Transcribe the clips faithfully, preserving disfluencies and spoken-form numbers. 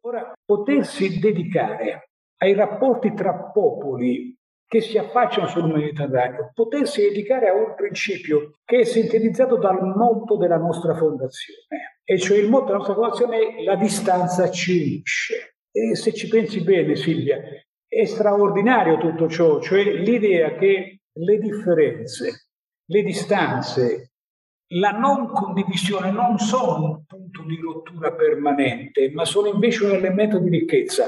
Ora, potersi dedicare ai rapporti tra popoli che si affacciano sul Mediterraneo, potersi dedicare a un principio che è sintetizzato dal motto della nostra fondazione, e cioè il motto della nostra fondazione è la distanza ci unisce. E se ci pensi bene, Silvia, è straordinario tutto ciò, cioè l'idea che le differenze, le distanze, la non condivisione non sono un punto di rottura permanente, ma sono invece un elemento di ricchezza.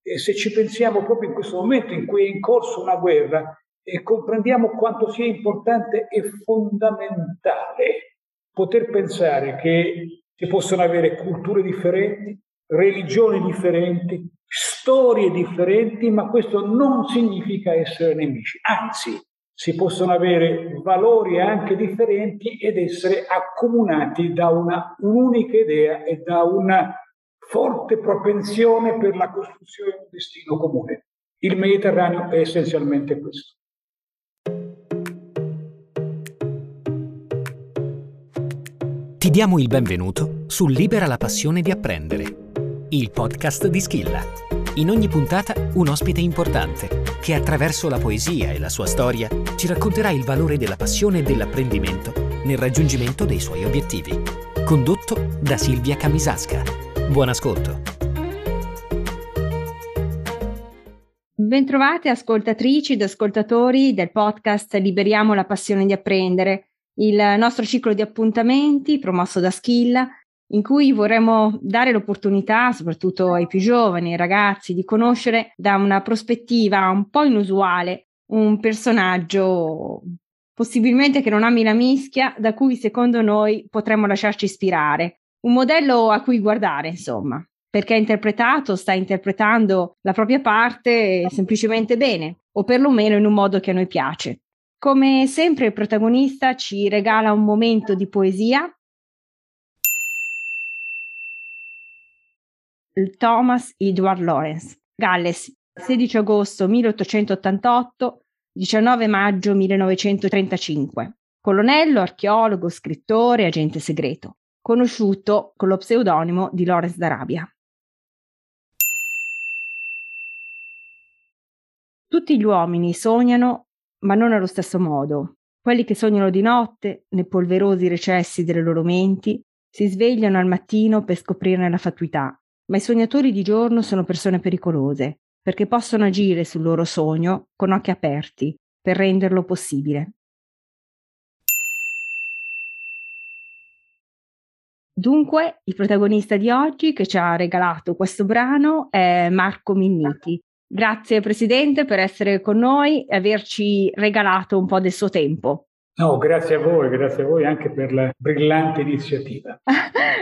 E se ci pensiamo proprio in questo momento in cui è in corso una guerra, e comprendiamo quanto sia importante e fondamentale poter pensare che si possono avere culture differenti, religioni differenti, storie differenti, ma questo non significa essere nemici, anzi si possono avere valori anche differenti ed essere accomunati da una un'unica idea e da una forte propensione per la costruzione di un destino comune. Il Mediterraneo è essenzialmente questo. Ti diamo il benvenuto su Libera la passione di apprendere, il podcast di Skilla. In ogni puntata un ospite importante che attraverso la poesia e la sua storia ci racconterà il valore della passione e dell'apprendimento nel raggiungimento dei suoi obiettivi. Condotto da Silvia Camisasca. Buon ascolto. Bentrovate ascoltatrici ed ascoltatori del podcast Liberiamo la passione di apprendere, il nostro ciclo di appuntamenti promosso da Skilla, in cui vorremmo dare l'opportunità soprattutto ai più giovani, ai ragazzi, di conoscere da una prospettiva un po' inusuale un personaggio possibilmente che non ami la mischia, da cui secondo noi potremmo lasciarci ispirare. Un modello a cui guardare, insomma, perché ha interpretato, sta interpretando la propria parte semplicemente bene, o perlomeno in un modo che a noi piace. Come sempre il protagonista ci regala un momento di poesia. Thomas Edward Lawrence, Galles, sedici agosto milleottocentottantotto, diciannove maggio millenovecentotrentacinque. Colonnello, archeologo, scrittore, agente segreto. Conosciuto con lo pseudonimo di Lawrence d'Arabia. Tutti gli uomini sognano, ma non allo stesso modo. Quelli che sognano di notte, nei polverosi recessi delle loro menti, si svegliano al mattino per scoprirne la fatuità. Ma i sognatori di giorno sono persone pericolose, perché possono agire sul loro sogno con occhi aperti, per renderlo possibile. Dunque, il protagonista di oggi che ci ha regalato questo brano è Marco Minniti. Grazie Presidente per essere con noi e averci regalato un po' del suo tempo. No, grazie a voi, grazie a voi anche per la brillante iniziativa.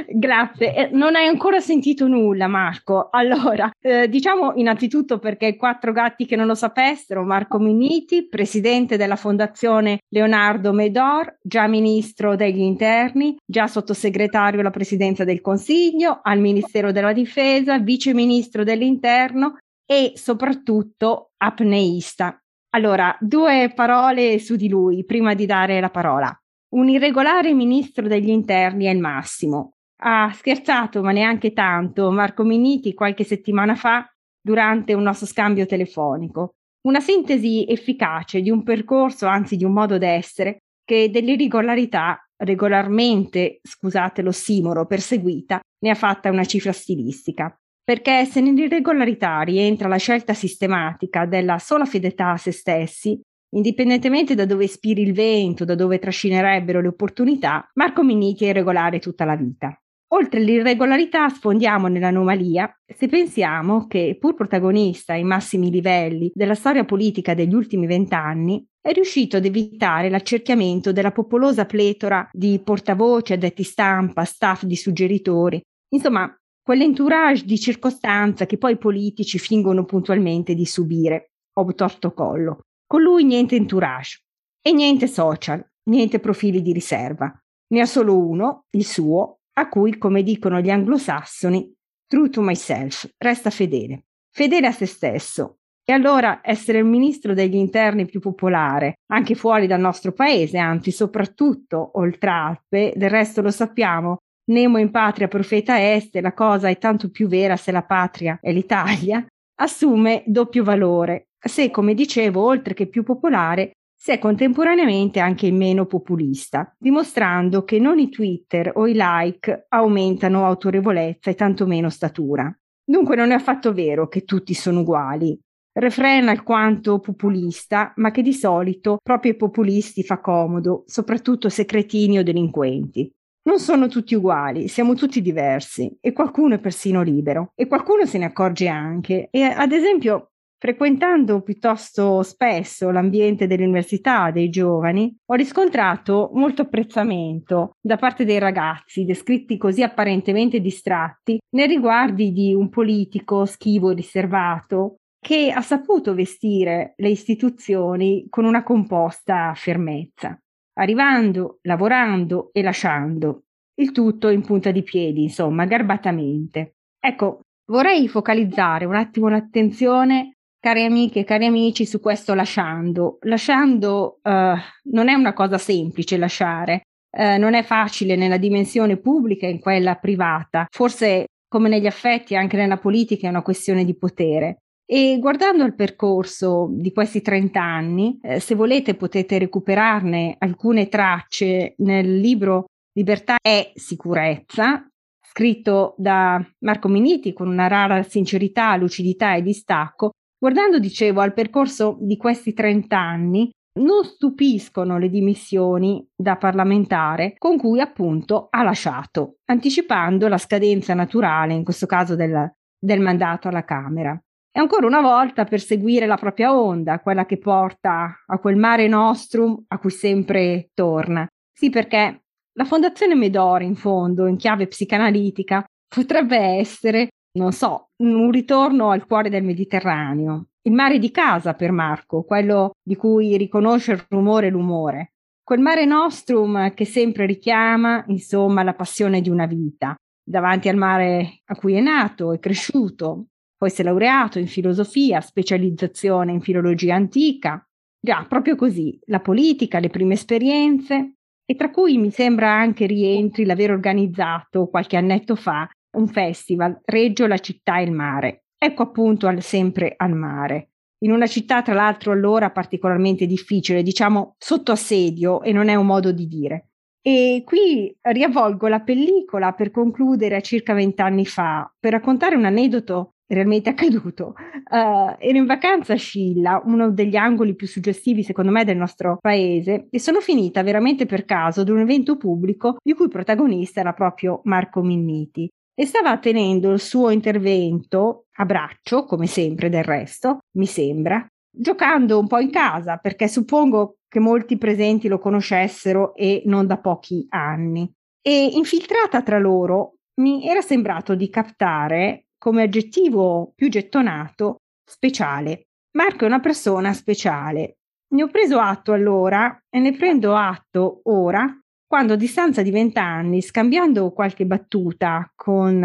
Grazie. Eh, non hai ancora sentito nulla, Marco. Allora, eh, diciamo innanzitutto, perché quattro gatti che non lo sapessero, Marco Minniti, presidente della Fondazione Leonardo Med-Or, già ministro degli interni, già sottosegretario alla presidenza del Consiglio, al Ministero della Difesa, viceministro dell'Interno e soprattutto apneista. Allora, due parole su di lui prima di dare la parola. Un irregolare ministro degli interni è il massimo. Ha scherzato, ma neanche tanto, Marco Minniti qualche settimana fa durante un nostro scambio telefonico. Una sintesi efficace di un percorso, anzi di un modo d'essere, che dell'irregolarità, regolarmente, scusate l'ossimoro, perseguita, ne ha fatta una cifra stilistica. Perché se nell'irregolarità rientra la scelta sistematica della sola fedeltà a se stessi, indipendentemente da dove ispiri il vento, da dove trascinerebbero le opportunità, Marco Minniti è irregolare tutta la vita. Oltre all'irregolarità sfondiamo nell'anomalia se pensiamo che, pur protagonista ai massimi livelli della storia politica degli ultimi vent'anni, è riuscito ad evitare l'accerchiamento della popolosa pletora di portavoce, addetti stampa, staff di suggeritori, insomma, quell'entourage di circostanza che poi i politici fingono puntualmente di subire, ob torto collo. Con lui niente entourage e niente social, niente profili di riserva. Ne ha solo uno, il suo, a cui, come dicono gli anglosassoni, true to myself, resta fedele. Fedele a se stesso. E allora essere il ministro degli interni più popolare, anche fuori dal nostro paese, anzi soprattutto oltre Alpe, del resto lo sappiamo, Nemo in patria profeta est, la cosa è tanto più vera se la patria è l'Italia, assume doppio valore, se, come dicevo, oltre che più popolare, si è contemporaneamente anche meno populista, dimostrando che non i Twitter o i like aumentano autorevolezza e tantomeno statura. Dunque non è affatto vero che tutti sono uguali. Refrain alquanto populista, ma che di solito proprio ai populisti fa comodo, soprattutto se cretini o delinquenti. Non sono tutti uguali, siamo tutti diversi e qualcuno è persino libero. E qualcuno se ne accorge anche e, ad esempio, frequentando piuttosto spesso l'ambiente dell'università dei giovani, ho riscontrato molto apprezzamento da parte dei ragazzi, descritti così apparentemente distratti, nei riguardi di un politico schivo e riservato che ha saputo vestire le istituzioni con una composta fermezza, arrivando, lavorando e lasciando, il tutto in punta di piedi, insomma, garbatamente. Ecco, vorrei focalizzare un attimo l'attenzione, cari amiche e cari amici, su questo lasciando. Lasciando eh, non è una cosa semplice lasciare, eh, non è facile nella dimensione pubblica e in quella privata, forse come negli affetti anche nella politica è una questione di potere. E guardando il percorso di questi trenta anni, eh, se volete potete recuperarne alcune tracce nel libro Libertà e Sicurezza, scritto da Marco Minniti con una rara sincerità, lucidità e distacco. Guardando, dicevo, al percorso di questi trenta anni, non stupiscono le dimissioni da parlamentare con cui appunto ha lasciato, anticipando la scadenza naturale, in questo caso del, del mandato alla Camera. E ancora una volta per seguire la propria onda, quella che porta a quel mare nostrum a cui sempre torna. Sì, perché la Fondazione Med-Or, in fondo, in chiave psicanalitica, potrebbe essere, non so, un ritorno al cuore del Mediterraneo, il mare di casa per Marco, quello di cui riconosce il rumore e l'umore, quel mare nostrum che sempre richiama, insomma, la passione di una vita, davanti al mare a cui è nato, è cresciuto, poi si è laureato in filosofia, specializzazione in filologia antica, già, proprio così, la politica, le prime esperienze, e tra cui mi sembra anche rientri l'aver organizzato qualche annetto fa un festival, Reggio, la città e il mare. Ecco appunto al, sempre al mare. In una città tra l'altro allora particolarmente difficile, diciamo sotto assedio e non è un modo di dire. E qui riavvolgo la pellicola per concludere a circa vent'anni fa, per raccontare un aneddoto realmente accaduto. Uh, ero in vacanza a Scilla, uno degli angoli più suggestivi secondo me del nostro paese, e sono finita veramente per caso ad un evento pubblico di cui protagonista era proprio Marco Minniti e stava tenendo il suo intervento a braccio, come sempre del resto, mi sembra, giocando un po' in casa, perché suppongo che molti presenti lo conoscessero e non da pochi anni. E infiltrata tra loro mi era sembrato di captare come aggettivo più gettonato, speciale. Marco è una persona speciale. Ne ho preso atto allora e ne prendo atto ora, quando a distanza di vent'anni, scambiando qualche battuta con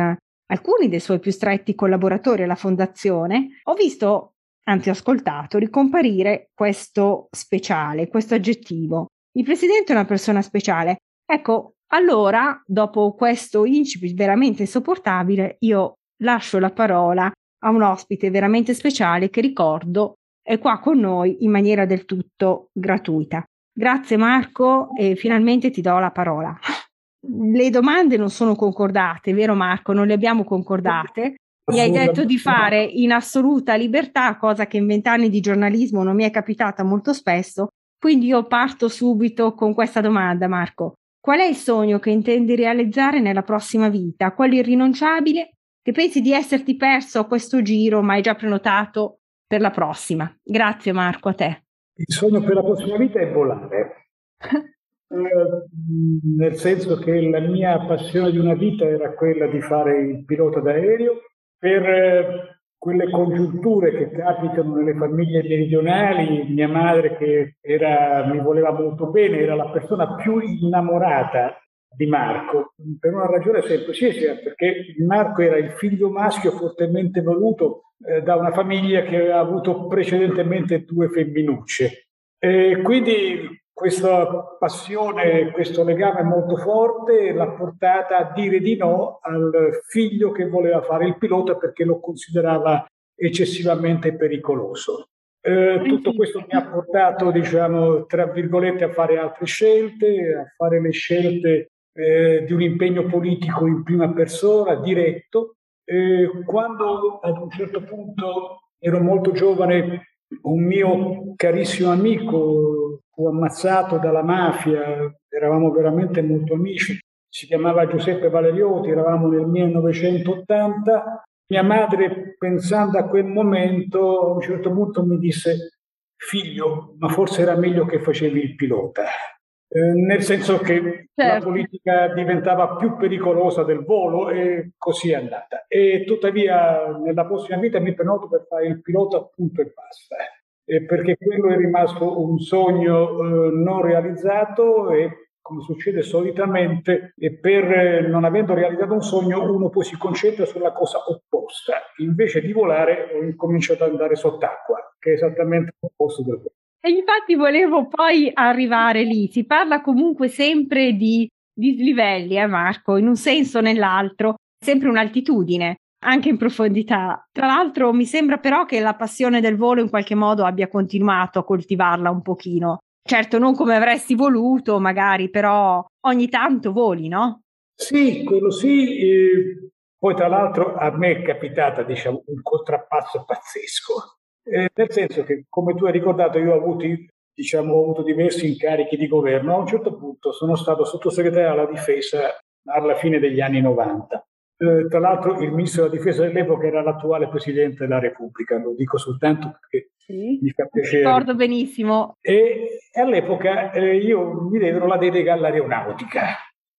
alcuni dei suoi più stretti collaboratori alla Fondazione, ho visto, anzi ho ascoltato, ricomparire questo speciale, questo aggettivo. Il Presidente è una persona speciale. Ecco, allora, dopo questo incipit veramente insopportabile, io lascio la parola a un ospite veramente speciale che, ricordo, è qua con noi in maniera del tutto gratuita. Grazie Marco, e finalmente ti do la parola. Le domande non sono concordate, vero Marco? Non le abbiamo concordate. Mi hai detto di fare in assoluta libertà, cosa che in vent'anni di giornalismo non mi è capitata molto spesso, quindi io parto subito con questa domanda, Marco. Qual è il sogno che intendi realizzare nella prossima vita? Quello irrinunciabile che pensi di esserti perso a questo giro, ma hai già prenotato per la prossima? Grazie Marco, a te. Il sogno per la prossima vita è volare, eh, nel senso che la mia passione di una vita era quella di fare il pilota d'aereo. Per eh, quelle congiunture che capitano nelle famiglie meridionali, mia madre, che era, mi voleva molto bene, era la persona più innamorata di Marco, per una ragione semplicissima, perché Marco era il figlio maschio fortemente voluto eh, da una famiglia che aveva avuto precedentemente due femminucce. E quindi Questa passione, questo legame molto forte l'ha portata a dire di no al figlio che voleva fare il pilota perché lo considerava eccessivamente pericoloso. Eh, tutto questo mi ha portato, diciamo, tra virgolette, a fare altre scelte, a fare le scelte eh, di un impegno politico in prima persona, diretto. Eh, quando ad un certo punto ero molto giovane, un mio carissimo amico fu ammazzato dalla mafia, eravamo veramente molto amici, si chiamava Giuseppe Valerioti, eravamo nel millenovecentottanta, mia madre, pensando a quel momento, a un certo punto mi disse: figlio, ma forse era meglio che facevi il pilota, eh, nel senso che certo, la politica diventava più pericolosa del volo, e così è andata. E tuttavia nella prossima vita mi prenoto per fare il pilota, punto e basta. Eh, perché quello è rimasto un sogno eh, non realizzato e, come succede solitamente, e per eh, non avendo realizzato un sogno uno poi si concentra sulla cosa opposta. Invece di volare ho incominciato ad andare sott'acqua, che è esattamente l'opposto del volo. E infatti volevo poi arrivare lì. Si parla comunque sempre di dislivelli, eh Marco, in un senso o nell'altro, sempre un'altitudine, anche in profondità. Tra l'altro mi sembra però che la passione del volo in qualche modo abbia continuato a coltivarla un pochino. Certo, non come avresti voluto magari, però ogni tanto voli, no? Sì, quello sì. Eh, poi tra l'altro a me è capitata, diciamo, un contrappasso pazzesco. Eh, nel senso che, come tu hai ricordato, io ho avuto, diciamo, ho avuto diversi incarichi di governo. A un certo punto sono stato sottosegretario alla difesa alla fine degli anni novanta. Eh, tra l'altro il ministro della difesa dell'epoca era l'attuale presidente della Repubblica, lo dico soltanto perché sì, mi fa piacere. Ricordo benissimo. E, e all'epoca eh, io mi diedero la delega all'aeronautica.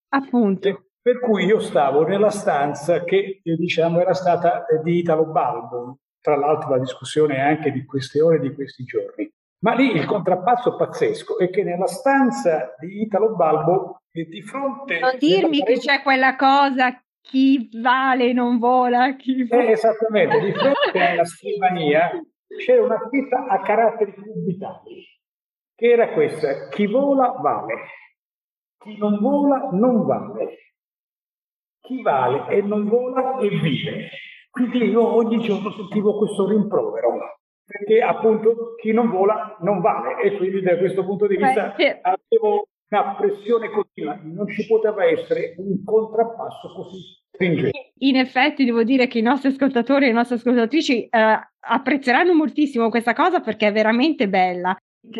Appunto. E, per cui io stavo nella stanza che eh, diciamo era stata eh, di Italo Balbo, tra l'altro la discussione anche di queste ore, di questi giorni. Ma lì il contrappasso pazzesco è che nella stanza di Italo Balbo eh, di fronte... Non dirmi che c'è quella cosa... Chi vale non vola, chi vola. Eh, esattamente, di fronte alla scrivania c'era una scritta a caratteri cubitali, che era questa: chi vola vale, chi non vola non vale, chi vale e non vola e vive. Quindi io ogni giorno sentivo questo rimprovero, perché appunto chi non vola non vale, e quindi da questo punto di vista Beh, avevo... una pressione continua, non ci poteva essere un contrappasso così stringente. In effetti devo dire che i nostri ascoltatori e le nostre ascoltatrici eh, apprezzeranno moltissimo questa cosa, perché è veramente bella.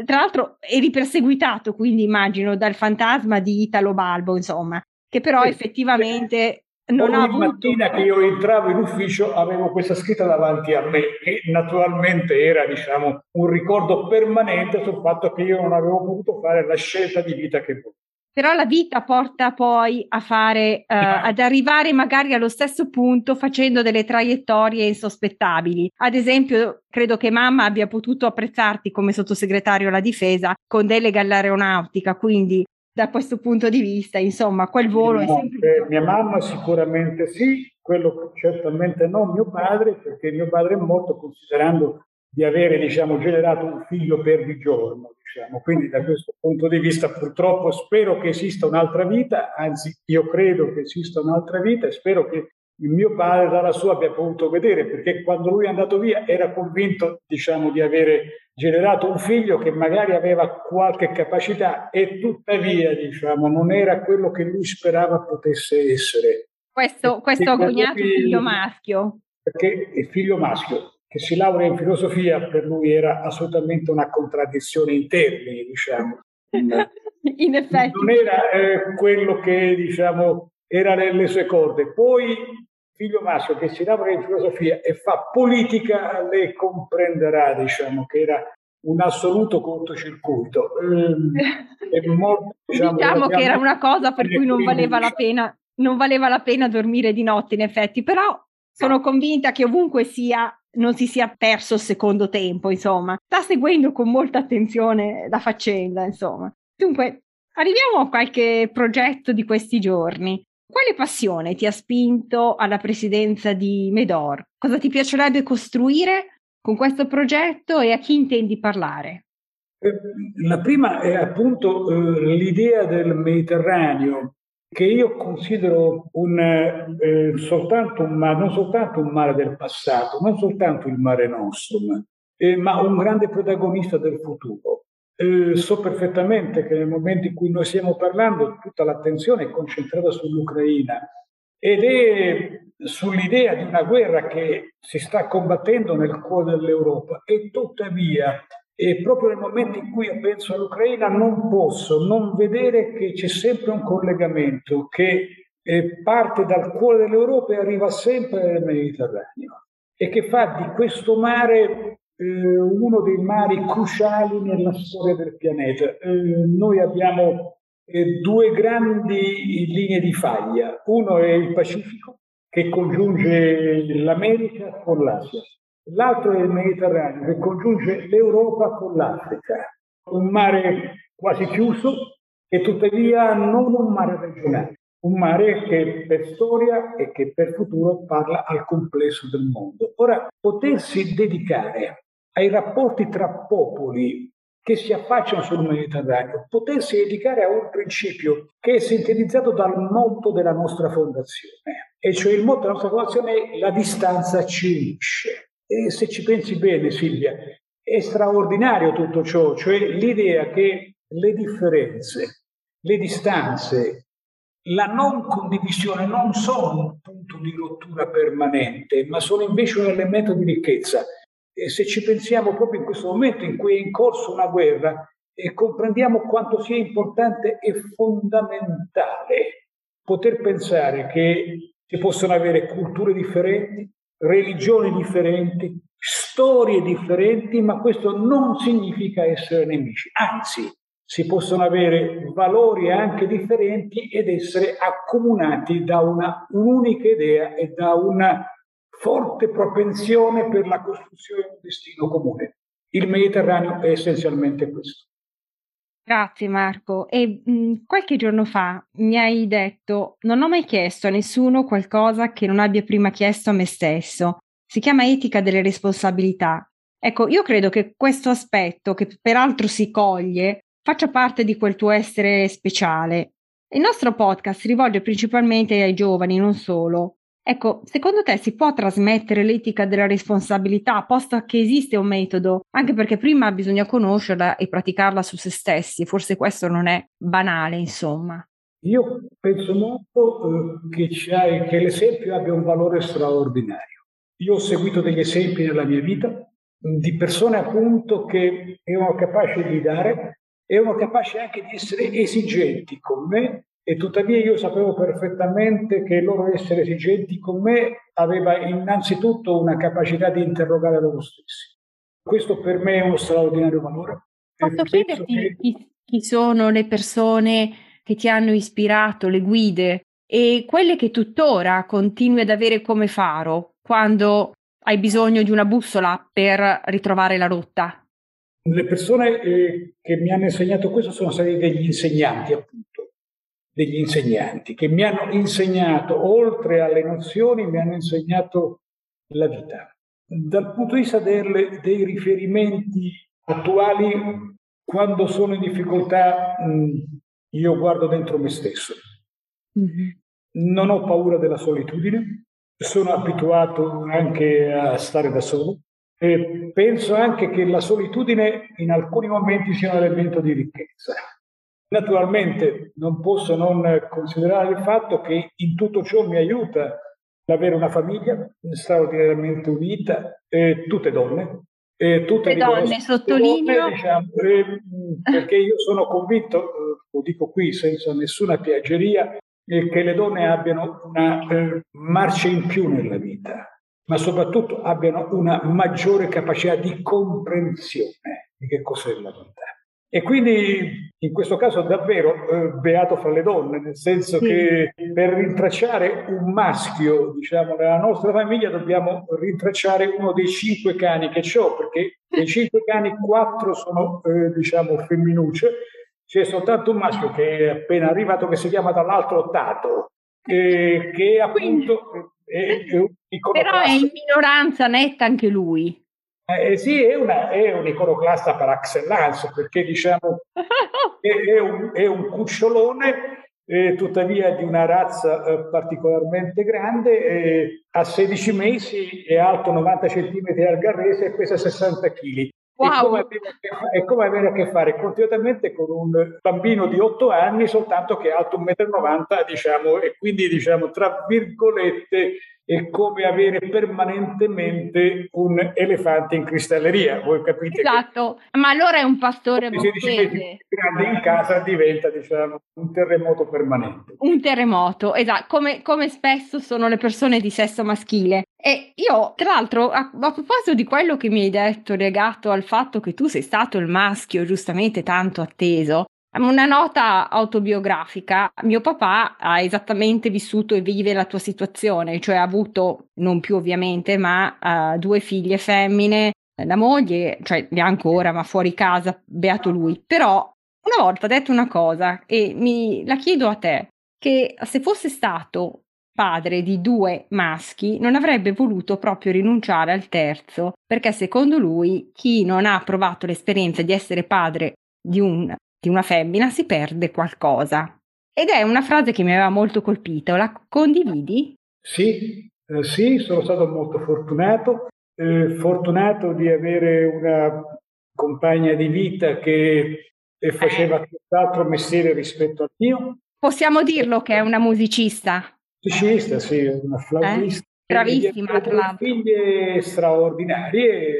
Tra l'altro eri perseguitato, quindi immagino, dal fantasma di Italo Balbo, insomma, che però sì, effettivamente sì. non Ogni ha avuto... Ogni mattina che io entravo in ufficio avevo questa scritta davanti a me, e naturalmente era, diciamo, un ricordo permanente sul fatto che io non avevo potuto fare la scelta di vita che volevo. Però la vita porta poi a fare, eh, ad arrivare magari allo stesso punto facendo delle traiettorie insospettabili. Ad esempio, credo che mamma abbia potuto apprezzarti come sottosegretario alla difesa con delega all'aeronautica, quindi da questo punto di vista, insomma, quel volo è sempre... Mia mamma sicuramente sì, quello certamente no mio padre, perché mio padre è morto considerando di avere, diciamo, generato un figlio per di giorno, diciamo. Quindi da questo punto di vista purtroppo spero che esista un'altra vita, anzi io credo che esista un'altra vita, e spero che il mio padre dalla sua abbia potuto vedere, perché quando lui è andato via era convinto, diciamo, di avere generato un figlio che magari aveva qualche capacità, e tuttavia, diciamo, non era quello che lui sperava potesse essere. Questo, questo agognato figlio, figlio maschio. Perché il figlio maschio che si laurea in filosofia per lui era assolutamente una contraddizione in termini, diciamo. In effetti. Non era eh, quello che, diciamo, era nelle sue corde. Poi figlio maschio che si laurea in filosofia e fa politica, le comprenderà, diciamo, che era un assoluto cortocircuito. È morto, diciamo, diciamo che era una cosa per cui non valeva la pena, non valeva la pena dormire di notte, in effetti. Però sono convinta che ovunque sia non si sia perso il secondo tempo, insomma. Sta seguendo con molta attenzione la faccenda, insomma. Dunque, arriviamo a qualche progetto di questi giorni. Quale passione ti ha spinto alla presidenza di Med-Or? Cosa ti piacerebbe costruire con questo progetto e a chi intendi parlare? La prima è appunto eh, l'idea del Mediterraneo, che io considero un, eh, soltanto un mare, non soltanto un mare del passato, non soltanto il mare nostrum, eh, ma un grande protagonista del futuro. Eh, so perfettamente che nel momento in cui noi stiamo parlando tutta l'attenzione è concentrata sull'Ucraina ed è sull'idea di una guerra che si sta combattendo nel cuore dell'Europa, e tuttavia e proprio nel momento in cui io penso all'Ucraina non posso non vedere che c'è sempre un collegamento che eh, parte dal cuore dell'Europa e arriva sempre nel Mediterraneo, e che fa di questo mare eh, uno dei mari cruciali nella storia del pianeta. Eh, noi abbiamo eh, due grandi linee di faglia: uno è il Pacifico, che congiunge l'America con l'Asia; l'altro è il Mediterraneo, che congiunge l'Europa con l'Africa. Un mare quasi chiuso e tuttavia non un mare regionale, un mare che per storia e che per futuro parla al complesso del mondo. Ora, potersi dedicare ai rapporti tra popoli che si affacciano sul Mediterraneo, potersi dedicare a un principio che è sintetizzato dal motto della nostra fondazione, e cioè il motto della nostra fondazione è: la distanza ci unisce. E se ci pensi bene, Silvia, è straordinario tutto ciò, cioè l'idea che le differenze, le distanze, la non condivisione non sono un punto di rottura permanente, ma sono invece un elemento di ricchezza. E se ci pensiamo proprio in questo momento in cui è in corso una guerra, e comprendiamo quanto sia importante e fondamentale poter pensare che si possono avere culture differenti, religioni differenti, storie differenti, ma questo non significa essere nemici. Anzi, si possono avere valori anche differenti ed essere accomunati da una unica idea e da una forte propensione per la costruzione di un destino comune. Il Mediterraneo è essenzialmente questo. Grazie Marco. E mh, qualche giorno fa mi hai detto: non ho mai chiesto a nessuno qualcosa che non abbia prima chiesto a me stesso. Si chiama etica delle responsabilità. Ecco, io credo che questo aspetto, che peraltro si coglie, faccia parte di quel tuo essere speciale. Il nostro podcast si rivolge principalmente ai giovani, non solo. Ecco, secondo te si può trasmettere l'etica della responsabilità, posto che esiste un metodo, anche perché prima bisogna conoscerla e praticarla su se stessi? Forse questo non è banale, insomma. Io penso molto eh, che, c'è, che l'esempio abbia un valore straordinario. Io ho seguito degli esempi nella mia vita di persone appunto che erano capaci di dare, erano capaci anche di essere esigenti con me, e tuttavia io sapevo perfettamente che loro essere esigenti con me aveva innanzitutto una capacità di interrogare loro stessi. Questo per me è uno straordinario valore. Posso chiederti che... chi sono le persone che ti hanno ispirato, le guide, e quelle che tuttora continui ad avere come faro quando hai bisogno di una bussola per ritrovare la rotta? Le persone eh, che mi hanno insegnato questo sono stati degli insegnanti, appunto. degli insegnanti, che mi hanno insegnato, oltre alle nozioni, mi hanno insegnato la vita. Dal punto di vista del, dei riferimenti attuali, quando sono in difficoltà, io guardo dentro me stesso. Non ho paura della solitudine, sono abituato anche a stare da solo, e penso anche che la solitudine in alcuni momenti sia un elemento di ricchezza. Naturalmente non posso non considerare il fatto che in tutto ciò mi aiuta l'avere una famiglia straordinariamente unita, eh, tutte donne, eh, tutte le donne, sottolineo, donne, diciamo, eh, perché io sono convinto, eh, lo dico qui senza nessuna piaggeria, eh, che le donne abbiano una eh, marcia in più nella vita, ma soprattutto abbiano una maggiore capacità di comprensione di che cos'è la vita. E quindi in questo caso davvero eh, beato fra le donne, nel senso sì. che per rintracciare un maschio, diciamo, nella nostra famiglia dobbiamo rintracciare uno dei cinque cani che ho, perché dei cinque cani quattro sono eh, diciamo femminucce, c'è soltanto un maschio che è appena arrivato, che si chiama dall'altro Tato, eh, che appunto quindi, è, è un piccolo però classico. È in minoranza netta anche lui. Eh, sì, è, una, è un'iconoclasta per excellence, perché diciamo è, è, un, è un cucciolone, eh, tuttavia di una razza eh, particolarmente grande, eh, ha sedici mesi, è alto novanta centimetri al garrese e pesa sessanta chili. Wow. È, come avere, è come avere a che fare continuamente con un bambino di otto anni, soltanto che è alto un metro e novanta, diciamo, e quindi diciamo tra virgolette è come avere permanentemente un elefante in cristalleria, voi capite? Esatto, che... ma allora è un pastore boccese. Grande in casa diventa, diciamo, un terremoto permanente. Un terremoto, esatto, come, come spesso sono le persone di sesso maschile. E io, tra l'altro, a, a proposito di quello che mi hai detto legato al fatto che tu sei stato il maschio giustamente tanto atteso, una nota autobiografica: mio papà ha esattamente vissuto e vive la tua situazione, cioè ha avuto, non più ovviamente, ma uh, due figlie femmine, la moglie, cioè ne ha ancora, ma fuori casa, beato lui. Però una volta ha detto una cosa, e mi la chiedo a te, che se fosse stato padre di due maschi non avrebbe voluto proprio rinunciare al terzo, perché secondo lui chi non ha provato l'esperienza di essere padre di un una femmina si perde qualcosa, ed è una frase che mi aveva molto colpito. La condividi? Sì, eh, sì, sono stato molto fortunato, eh, fortunato di avere una compagna di vita che eh, faceva eh. tutt'altro mestiere rispetto al mio. Possiamo dirlo che è una musicista? Musicista, sì, una flautista. Eh? Bravissima, tra l'altro. Figlie straordinarie,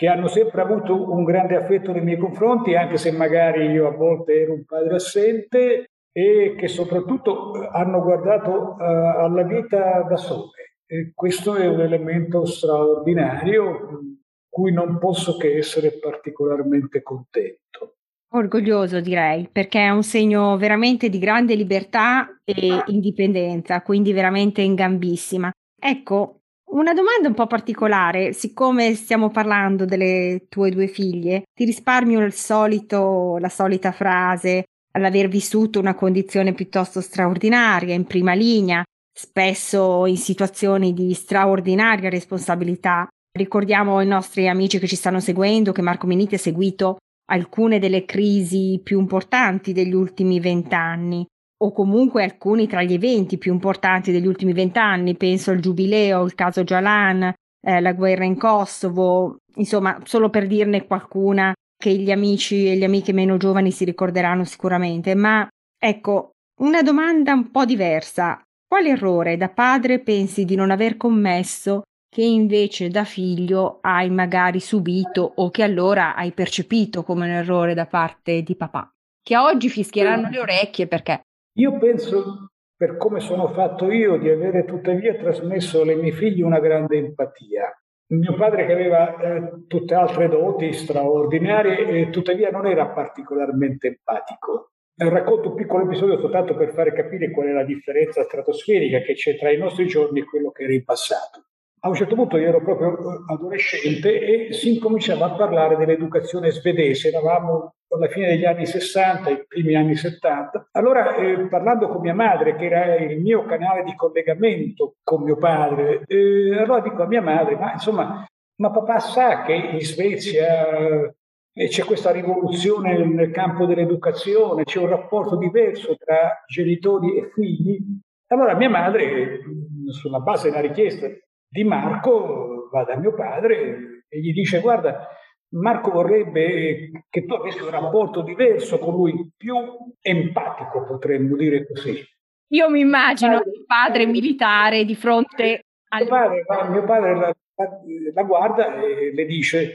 che hanno sempre avuto un grande affetto nei miei confronti, anche se magari io a volte ero un padre assente, e che soprattutto hanno guardato uh, alla vita da sole. E questo è un elemento straordinario, cui non posso che essere particolarmente contento. Orgoglioso, direi, perché è un segno veramente di grande libertà e indipendenza, quindi veramente in gambissima. Ecco, una domanda un po' particolare, siccome stiamo parlando delle tue due figlie, ti risparmio il solito, la solita frase, all'aver vissuto una condizione piuttosto straordinaria, in prima linea, spesso in situazioni di straordinaria responsabilità. Ricordiamo ai nostri amici che ci stanno seguendo che Marco Minniti ha seguito alcune delle crisi più importanti degli ultimi vent'anni, o comunque alcuni tra gli eventi più importanti degli ultimi vent'anni, penso al Giubileo, il caso Jalan, eh, la guerra in Kosovo, insomma, solo per dirne qualcuna che gli amici e le amiche meno giovani si ricorderanno sicuramente. Ma ecco, una domanda un po' diversa: quale errore da padre pensi di non aver commesso che invece da figlio hai magari subito, o che allora hai percepito come un errore da parte di papà, che oggi fischieranno le orecchie perché... Io penso, per come sono fatto io, di avere tuttavia trasmesso alle mie figlie una grande empatia. Mio padre, che aveva eh, tutte altre doti straordinarie, eh, tuttavia non era particolarmente empatico. Racconto un piccolo episodio soltanto per fare capire qual è la differenza stratosferica che c'è tra i nostri giorni e quello che era in passato. A un certo punto io ero proprio adolescente e si incominciava a parlare dell'educazione svedese, eravamo alla fine degli anni sessanta, i primi anni settanta. Allora, eh, parlando con mia madre, che era il mio canale di collegamento con mio padre, eh, allora dico a mia madre, ma insomma, ma papà sa che in Svezia eh, c'è questa rivoluzione nel campo dell'educazione, c'è un rapporto diverso tra genitori e figli? Allora mia madre, sulla base della richiesta di Marco, va da mio padre e gli dice: guarda, Marco vorrebbe che tu avessi un rapporto diverso con lui, più empatico, potremmo dire così. Io mi immagino padre, il padre militare di fronte al... Padre, mio padre la, la guarda e le dice: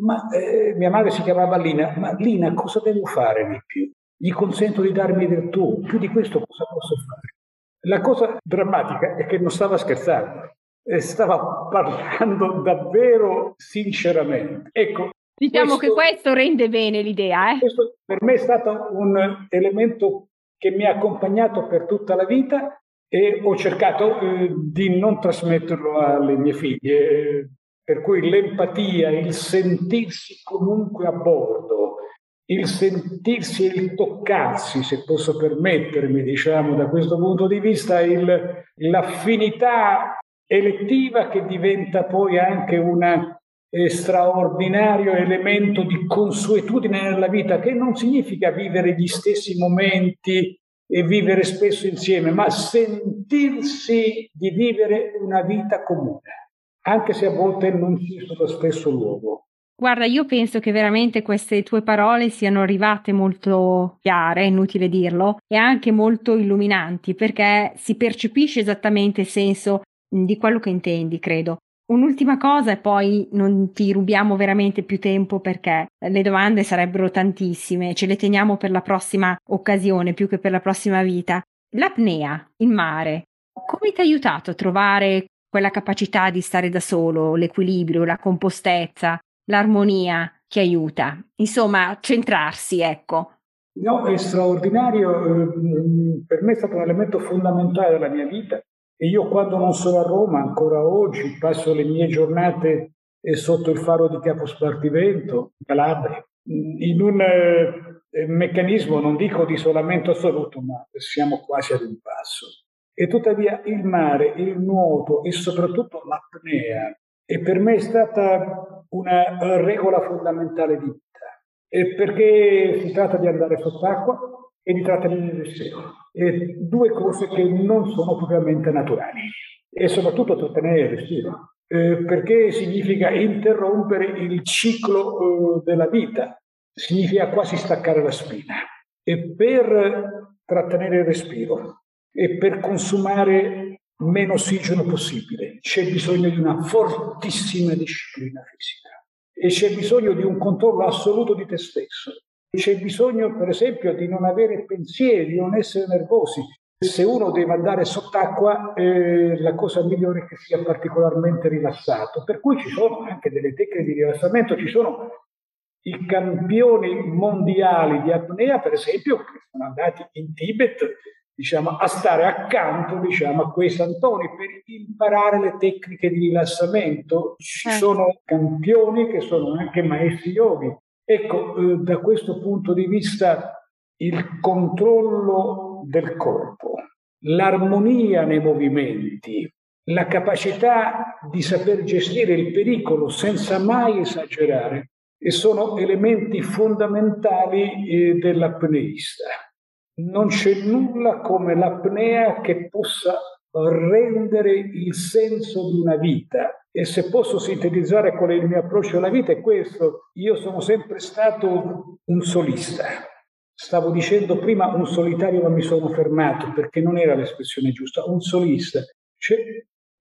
ma eh, mia madre si chiamava Lina, ma Lina, cosa devo fare di più? Gli consento di darmi del tuo, più di questo cosa posso fare? La cosa drammatica è che non stava scherzando. Stava parlando davvero sinceramente. Ecco, diciamo questo, che questo rende bene l'idea. Eh? Questo per me è stato un elemento che mi ha accompagnato per tutta la vita, e ho cercato eh, di non trasmetterlo alle mie figlie. Eh, per cui l'empatia, il sentirsi comunque a bordo, il sentirsi e il toccarsi, se posso permettermi, diciamo, da questo punto di vista, il, l'affinità elettiva che diventa poi anche una e straordinario elemento di consuetudine nella vita, che non significa vivere gli stessi momenti e vivere spesso insieme, ma sentirsi di vivere una vita comune, anche se a volte non ci sono spesso luogo. Guarda, io penso che veramente queste tue parole siano arrivate molto chiare, inutile dirlo, e anche molto illuminanti, perché si percepisce esattamente il senso di quello che intendi, credo. Un'ultima cosa e poi non ti rubiamo veramente più tempo, perché le domande sarebbero tantissime, ce le teniamo per la prossima occasione più che per la prossima vita. L'apnea, il mare, come ti ha aiutato a trovare quella capacità di stare da solo, l'equilibrio, la compostezza, l'armonia che aiuta? Insomma, centrarsi, ecco. No, è straordinario, per me è stato un elemento fondamentale della mia vita. E io, quando non sono a Roma, ancora oggi passo le mie giornate sotto il faro di Capo Spartivento, in Calabria, in un eh, meccanismo, non dico di isolamento assoluto, ma siamo quasi ad un passo. E tuttavia il mare, il nuoto e soprattutto l'apnea, e per me è stata una regola fondamentale di vita, e perché si tratta di andare sott'acqua e di trattenere il respiro. E due cose che non sono propriamente naturali, e soprattutto trattenere il respiro, eh, perché significa interrompere il ciclo eh, della vita, significa quasi staccare la spina. E per trattenere il respiro e per consumare meno ossigeno possibile c'è bisogno di una fortissima disciplina fisica, e c'è bisogno di un controllo assoluto di te stesso. C'è bisogno, per esempio, di non avere pensieri, di non essere nervosi. Se uno deve andare sott'acqua, eh, la cosa migliore è che sia particolarmente rilassato. Per cui ci sono anche delle tecniche di rilassamento. Ci sono i campioni mondiali di apnea, per esempio, che sono andati in Tibet, diciamo, a stare accanto, diciamo, a quei santoni per imparare le tecniche di rilassamento. Ci sono campioni che sono anche maestri yogi. Ecco, eh, da questo punto di vista il controllo del corpo, l'armonia nei movimenti, la capacità di saper gestire il pericolo senza mai esagerare, e sono elementi fondamentali eh, dell'apneista. Non c'è nulla come l'apnea che possa rendere il senso di una vita. E se posso sintetizzare qual è il mio approccio alla vita, è questo. Io sono sempre stato un solista. Stavo dicendo prima un solitario, ma mi sono fermato perché non era l'espressione giusta. Un solista, cioè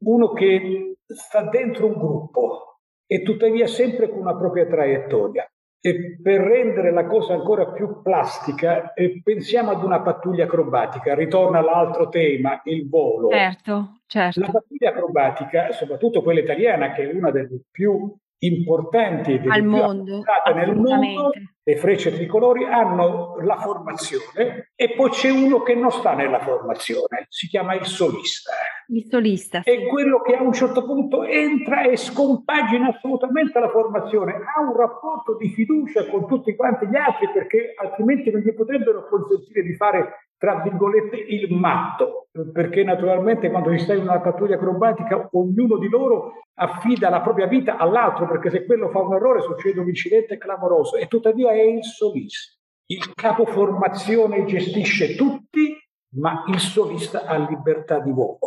uno che sta dentro un gruppo e tuttavia sempre con una propria traiettoria. E per rendere la cosa ancora più plastica, eh, pensiamo ad una pattuglia acrobatica. Ritorna l'altro tema, il volo. Certo, certo. La pattuglia acrobatica, soprattutto quella italiana, che è una delle più importanti e delle più apprezzate nel mondo, le Frecce Tricolori, hanno la formazione, e poi c'è uno che non sta nella formazione, si chiama il solista. Il solista. Sì. È quello che a un certo punto entra e scompagina assolutamente la formazione, ha un rapporto di fiducia con tutti quanti gli altri, perché altrimenti non gli potrebbero consentire di fare, tra virgolette, il matto, perché naturalmente quando si sta in una pattuglia acrobatica ognuno di loro affida la propria vita all'altro, perché se quello fa un errore succede un incidente clamoroso. E tuttavia è il solista. Il capoformazione gestisce tutti, ma il solista ha libertà di volo,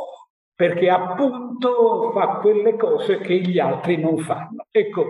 perché appunto fa quelle cose che gli altri non fanno. Ecco,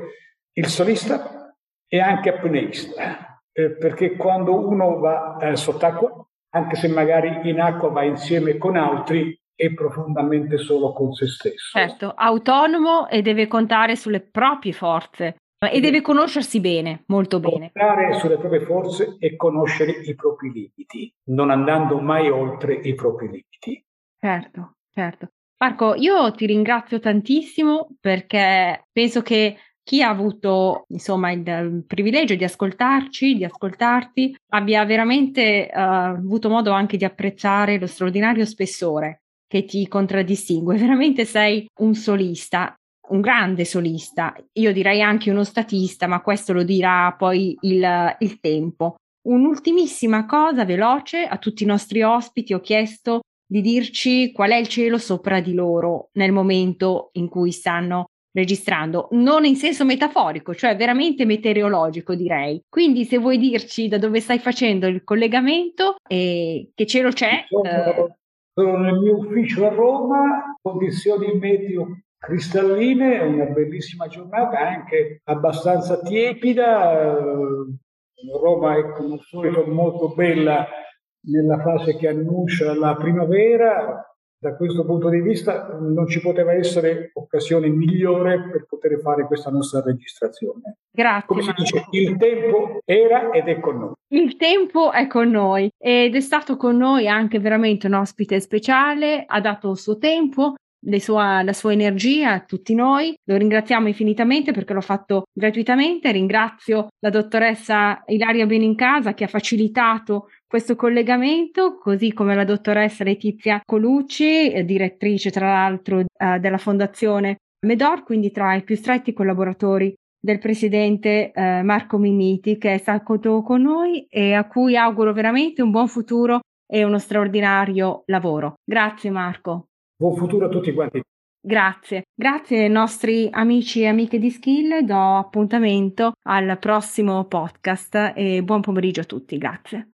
il solista è anche apneista, eh, perché quando uno va eh, sott'acqua, anche se magari in acqua va insieme con altri, è profondamente solo con se stesso. Certo, autonomo, e deve contare sulle proprie forze e deve conoscersi bene, molto bene. Contare sulle proprie forze e conoscere i propri limiti, non andando mai oltre i propri limiti. Certo, certo. Marco, io ti ringrazio tantissimo, perché penso che chi ha avuto, insomma, il privilegio di ascoltarci, di ascoltarti, abbia veramente uh, avuto modo anche di apprezzare lo straordinario spessore che ti contraddistingue. Veramente sei un solista, un grande solista, io direi anche uno statista, ma questo lo dirà poi il, il tempo. Un'ultimissima cosa veloce: a tutti i nostri ospiti ho chiesto di dirci qual è il cielo sopra di loro nel momento in cui stanno registrando, non in senso metaforico, cioè veramente meteorologico, direi. Quindi se vuoi dirci da dove stai facendo il collegamento e che cielo c'è. Sono, eh... sono nel mio ufficio a Roma, condizioni meteo cristalline, una bellissima giornata, anche abbastanza tiepida. Roma è come al solito molto bella nella fase che annuncia la primavera. Da questo punto di vista non ci poteva essere occasione migliore per poter fare questa nostra registrazione. Grazie. Come si dice, il tempo era ed è con noi. Il tempo è con noi ed è stato con noi anche veramente un ospite speciale, ha dato il suo tempo, le sua, la sua energia a tutti noi. Lo ringraziamo infinitamente perché l'ho fatto gratuitamente. Ringrazio la dottoressa Ilaria Benincasa che ha facilitato questo collegamento, così come la dottoressa Letizia Colucci, direttrice tra l'altro eh, della Fondazione Med-Or, quindi tra i più stretti collaboratori del presidente eh, Marco Minniti, che è stato con noi e a cui auguro veramente un buon futuro e uno straordinario lavoro. Grazie Marco. Buon futuro a tutti quanti. Grazie. Grazie ai nostri amici e amiche di Skilla. Do appuntamento al prossimo podcast e buon pomeriggio a tutti. Grazie.